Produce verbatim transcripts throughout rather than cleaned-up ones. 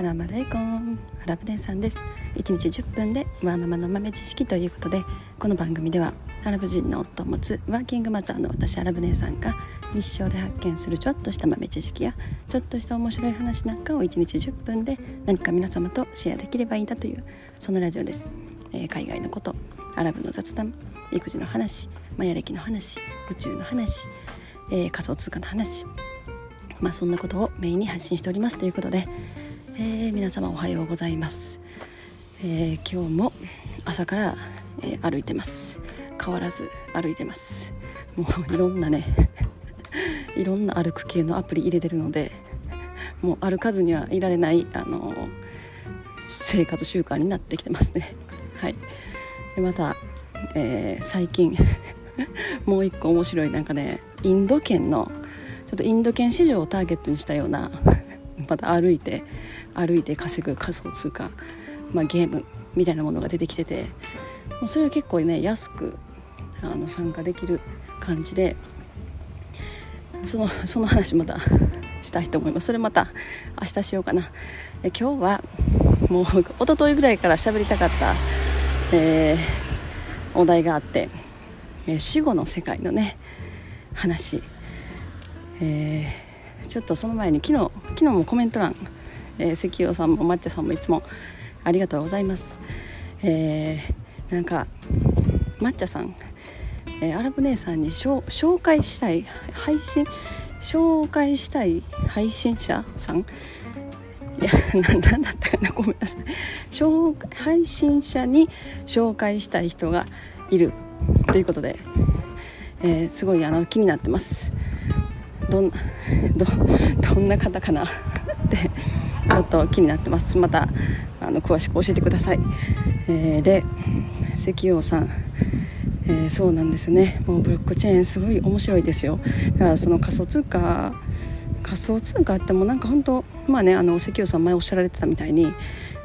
サラムアレイコン、アラブデンさんです。いちにちじゅっぷんでワーママの豆知識ということで、この番組ではアラブ人の夫を持つワーキングマザーの私アラブデンさんが日常で発見するちょっとした豆知識やちょっとした面白い話なんかをいちにちじゅっぷんで何か皆様とシェアできればいいんだという、そのラジオです。えー、海外のこと、アラブの雑談、育児の話、マヤ歴の話、宇宙の話、えー、仮想通貨の話、まあ、そんなことをメインに発信しておりますということで、えー、皆様おはようございます。えー、今日も朝から、えー、歩いてます。変わらず歩いてます。もういろんなねいろんな歩く系のアプリ入れてるので、もう歩かずにはいられない、あのー、生活習慣になってきてますね。はい、でまた、えー、最近もう一個面白い、なんかね、インド圏のちょっとインド圏市場をターゲットにしたようなまた歩いて歩いて稼ぐ仮想通貨、まあ、ゲームみたいなものが出てきてて、もうそれは結構ね安くあの参加できる感じで、その、その話またしたいと思います。それまた明日しようかな。え今日はもう一昨日ぐらいから喋りたかった、えー、お題があって、えー、死後の世界のね話、えー、ちょっとその前に昨日、昨日もコメント欄、えー、関尾さんも抹茶さんもいつもありがとうございます。えー、なんか抹茶さん、えー、アラブ姉さんに紹介したい配信紹介したい配信者さん、いや何だったかな、ごめんなさい。紹介配信者に紹介したい人がいるということで、えー、すごいあの気になってます。ど ん, ど, どんな方かなってちょっと気になってます。またあの詳しく教えてください。えー、で関陽さん、えー、そうなんですよね。もうブロックチェーンすごい面白いですよ。だからその仮想通貨仮想通貨ってもなんか本当、まあね、あの関陽さん前おっしゃられてたみたいに、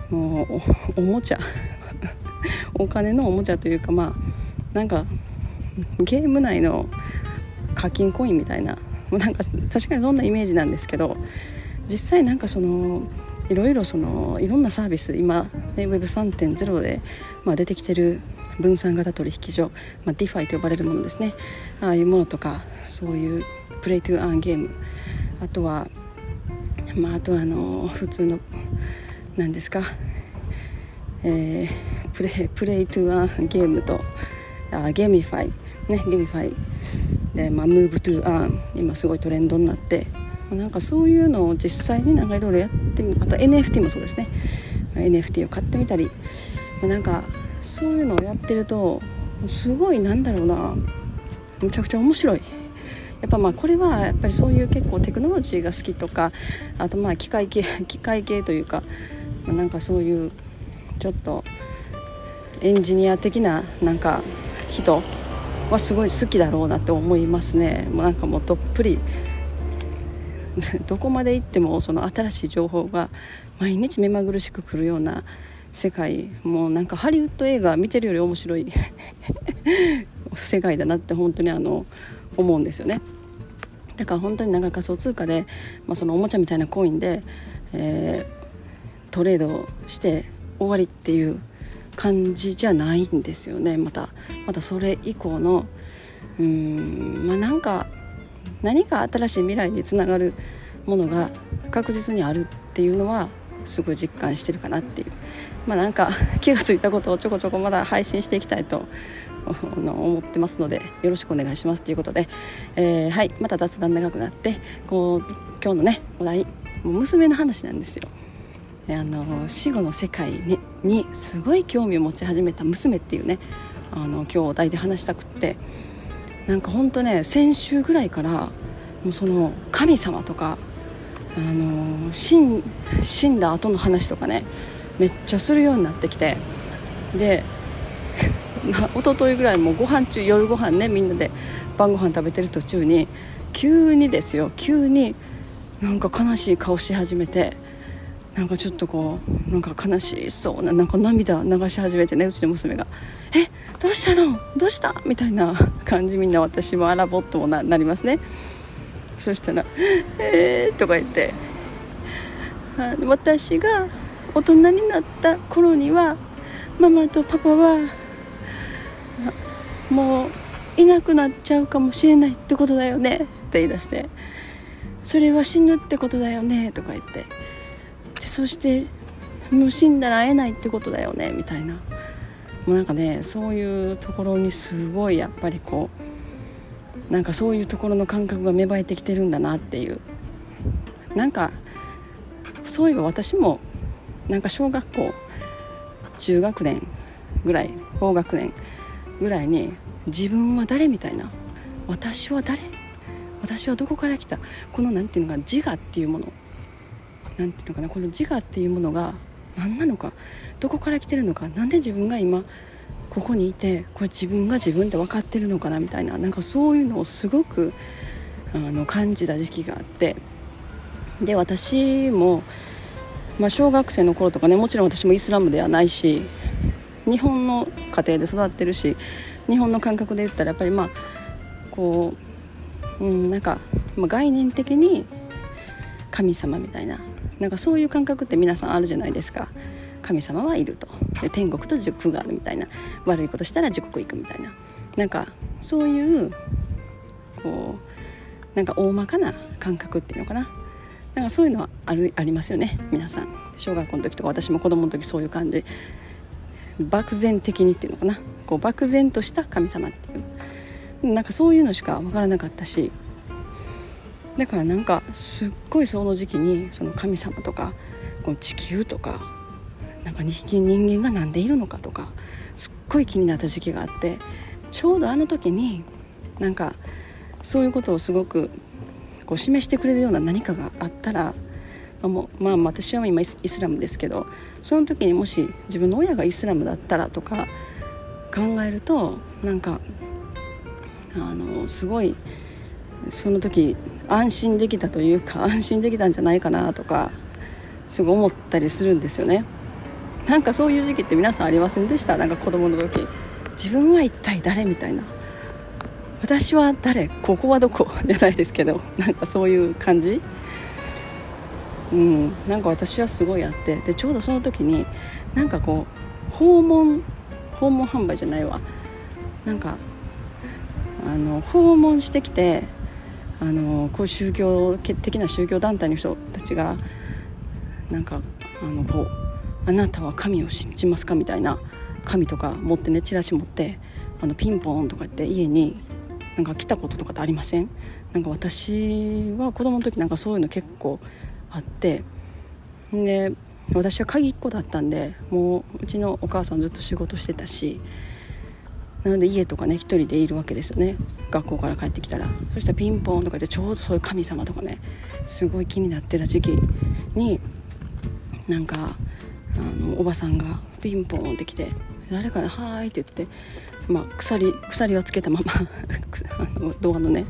もう お, おもちゃお金のおもちゃというか、まあなんかゲーム内の課金コインみたいな、もうなんか確かにそんなイメージなんですけど、実際なんかそのいろいろそのいろんなサービス、今、ね、Web さんてんゼロ で、まあ、出てきてる分散型取引所、まあ、DeFi と呼ばれるものですね。ああいうものとか、そういうプレイトゥーアンゲーム、あとは、まあ、あとはあの普通の何ですか、えー、プレイ、プレイトゥーアンゲームとあゲーミファイね、ゲーミファイで、まあ、Move to Earn 今すごいトレンドになって、なんかそういうのを実際になんかいろいろやってみる。あと エヌエフティー もそうですね。 エヌエフティー を買ってみたり、なんかそういうのをやってるとすごい、なんだろうな、むちゃくちゃ面白い。やっぱまあこれはやっぱりそういう結構テクノロジーが好きとか、あとまあ機械系機械系というか、なんかそういうちょっとエンジニア的ななんか人はすごい好きだろうなって思いますね。もうなんかもうどっぷりどこまで行ってもその新しい情報が毎日目まぐるしく来るような世界、もうなんかハリウッド映画見てるより面白い世界だなって本当にあの思うんですよね。だから本当になんか仮想通貨で、まあ、そのおもちゃみたいなコインで、えー、トレードして終わりっていう感じじゃないんですよね。またまたそれ以降のうーん、まあ、なんか何か新しい未来につながるものが確実にあるっていうのはすごい実感してるかなっていう、まあ、なんか気がついたことをちょこちょこまだ配信していきたいと思ってますので、よろしくお願いしますということで、えー、はい、また雑談長くなって、こう今日のねお題、娘の話なんですよ。あの死後の世界 に, にすごい興味を持ち始めた娘っていうね、あの今日お題で話したくって、なんか本当ね先週ぐらいからもうその神様とか、あの 死, ん死んだ後の話とかねめっちゃするようになってきて、で、まあ、一昨日ぐらいもご飯中、夜ご飯ね、みんなで晩ご飯食べてる途中に急にですよ、急になんか悲しい顔し始めて、なんかちょっとこうなんか悲しそうな、なんか涙流し始めてね、うちの娘がえどうしたのどうしたみたいな感じ、みんな私もアラボットも な, なりますね。そしたらえーとか言って、私が大人になった頃にはママとパパはもういなくなっちゃうかもしれないってことだよねって言い出して、それは死ぬってことだよねとか言って、でそしてもう死んだら会えないってことだよねみたいな、もうなんかね、そういうところにすごいやっぱりこうなんかそういうところの感覚が芽生えてきてるんだなっていう、なんかそういえば私もなんか小学校中学年ぐらい高学年ぐらいに自分は誰みたいな、私は誰、私はどこから来た、このなんていうのか自我っていうもの、なんていうのかな、この自我っていうものが何なのか、どこから来てるのか、なんで自分が今ここにいてこれ自分が自分で分かってるのかなみたいな、なんかそういうのをすごくあの感じた時期があって、で私も、まあ、小学生の頃とかね、もちろん私もイスラムではないし日本の家庭で育ってるし、日本の感覚で言ったらやっぱりまあこう、うん、なんか、まあ、概念的に神様みたいな、なんかそういう感覚って皆さんあるじゃないですか。神様はいると、で天国と地獄があるみたいな、悪いことしたら地獄行くみたいな、なんかそういうこうなんか大まかな感覚っていうのかな、なんかそういうのはある、ありますよね皆さん。小学校の時とか私も子供の時そういう感じ、漠然的にっていうのかな、こう漠然とした神様っていう、なんかそういうのしか分からなかったし、だからなんかすっごいその時期にその神様とかこの地球とかなんか人間がなんでいるのかとかすっごい気になった時期があって、ちょうどあの時になんかそういうことをすごくこう示してくれるような何かがあったら、もうまあ私は今イスラムですけど、その時にもし自分の親がイスラムだったらとか考えると、なんかあのすごいその時安心できたというか、安心できたんじゃないかなとかすごい思ったりするんですよね。なんかそういう時期って皆さんありませんでした？なんか子供の時、自分は一体誰みたいな、私は誰、ここはどこじゃないですけど、なんかそういう感じ、うん、なんか私はすごいあって、でちょうどその時になんかこう訪問訪問販売じゃないわ、なんかあの訪問してきて、あのこう宗教的な宗教団体の人たちがなんかあのこうあなたは神を信じますかみたいな、神とか持ってね、チラシ持ってあのピンポンとか言って家になんか来たこととかってありません？なんか私は子供の時なんかそういうの結構あって、で私は鍵っ子だったんで、もううちのお母さんずっと仕事してたし、なので家とかね一人でいるわけですよね、学校から帰ってきたら。そしたらピンポンとかで、ちょうどそういう神様とかねすごい気になってる時期に、なんかあのおばさんがピンポンってきて、誰かな、はーいって言って、まあ 鎖, 鎖はつけたままあのドアのね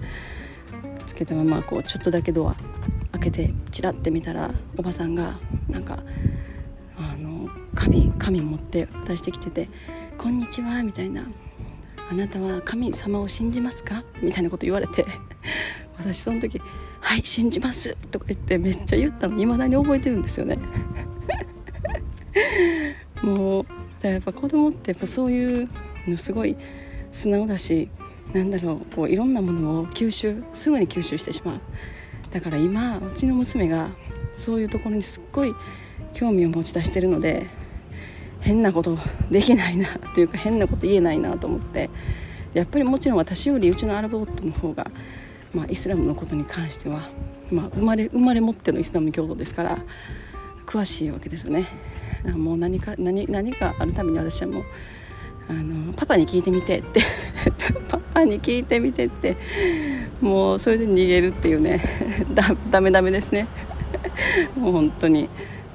つけたままこうちょっとだけドア開けてチラって見たら、おばさんがなんかあの紙紙持って渡してきてて、こんにちはみたいな、あなたは神様を信じますかみたいなこと言われて、私その時はい信じますとか言ってめっちゃ言ったの未だに覚えてるんですよねもうだやっぱ子供ってやっぱそういうのすごい素直だし、なんだろう、こういろんなものを吸収すぐに吸収してしまう。だから今うちの娘がそういうところにすっごい興味を持ち出してるので、変なことできないなというか、変なこと言えないなと思って、やっぱりもちろん私よりうちのアラブ夫の方が、まあ、イスラムのことに関しては、まあ、生まれ生まれ持ってのイスラム教徒ですから詳しいわけですよね。もう何か、何、何かあるために私はもうあのパパに聞いてみてってパパに聞いてみてって、もうそれで逃げるっていうねだダメダメですねもう本当に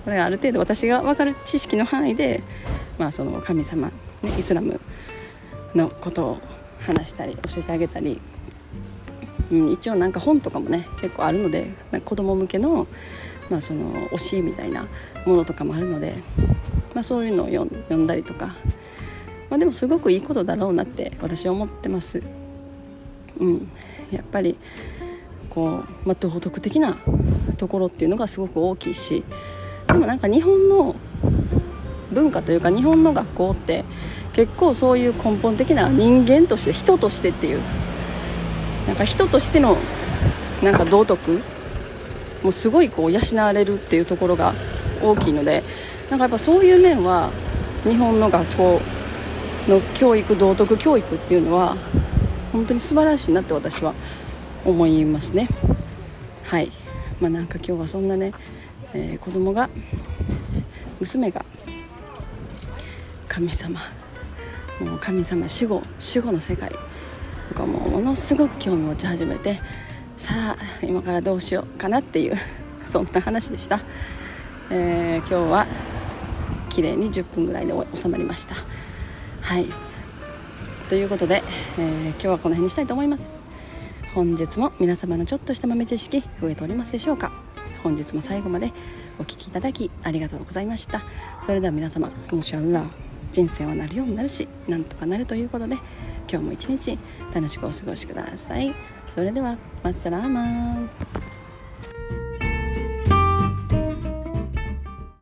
ある程度私が分かる知識の範囲で、まあ、その神様、ね、イスラムのことを話したり教えてあげたり、うん、一応なんか本とかもね結構あるので、なんか子供向けの、まあ、その教えみたいなものとかもあるので、まあ、そういうのを読ん、読んだりとか、まあ、でもすごくいいことだろうなって私は思ってます、うん、やっぱりこう、まあ、道徳的なところっていうのがすごく大きいし、でもなんか日本の文化というか日本の学校って結構そういう根本的な人間として人としてっていうなんか人としてのなんか道徳もすごいこう養われるっていうところが大きいので、なんかやっぱそういう面は日本の学校の教育道徳教育っていうのは本当に素晴らしいなって私は思いますね。はい、まあ、なんか今日はそんなね、えー、子供が娘が神様もう神様死後死後の世界とかもものすごく興味を持ち始めて、さあ今からどうしようかなっていうそんな話でした。えー、今日は綺麗にじゅっぷんぐらいで収まりました。はい、ということで、えー、今日はこの辺にしたいと思います。本日も皆様のちょっとした豆知識増えておりますでしょうか。本日も最後までお聞きいただきありがとうございました。それでは皆様、インシャアラー、人生はなるようになるし、なんとかなるということで、今日も一日楽しくお過ごしください。それではマッサラーマン。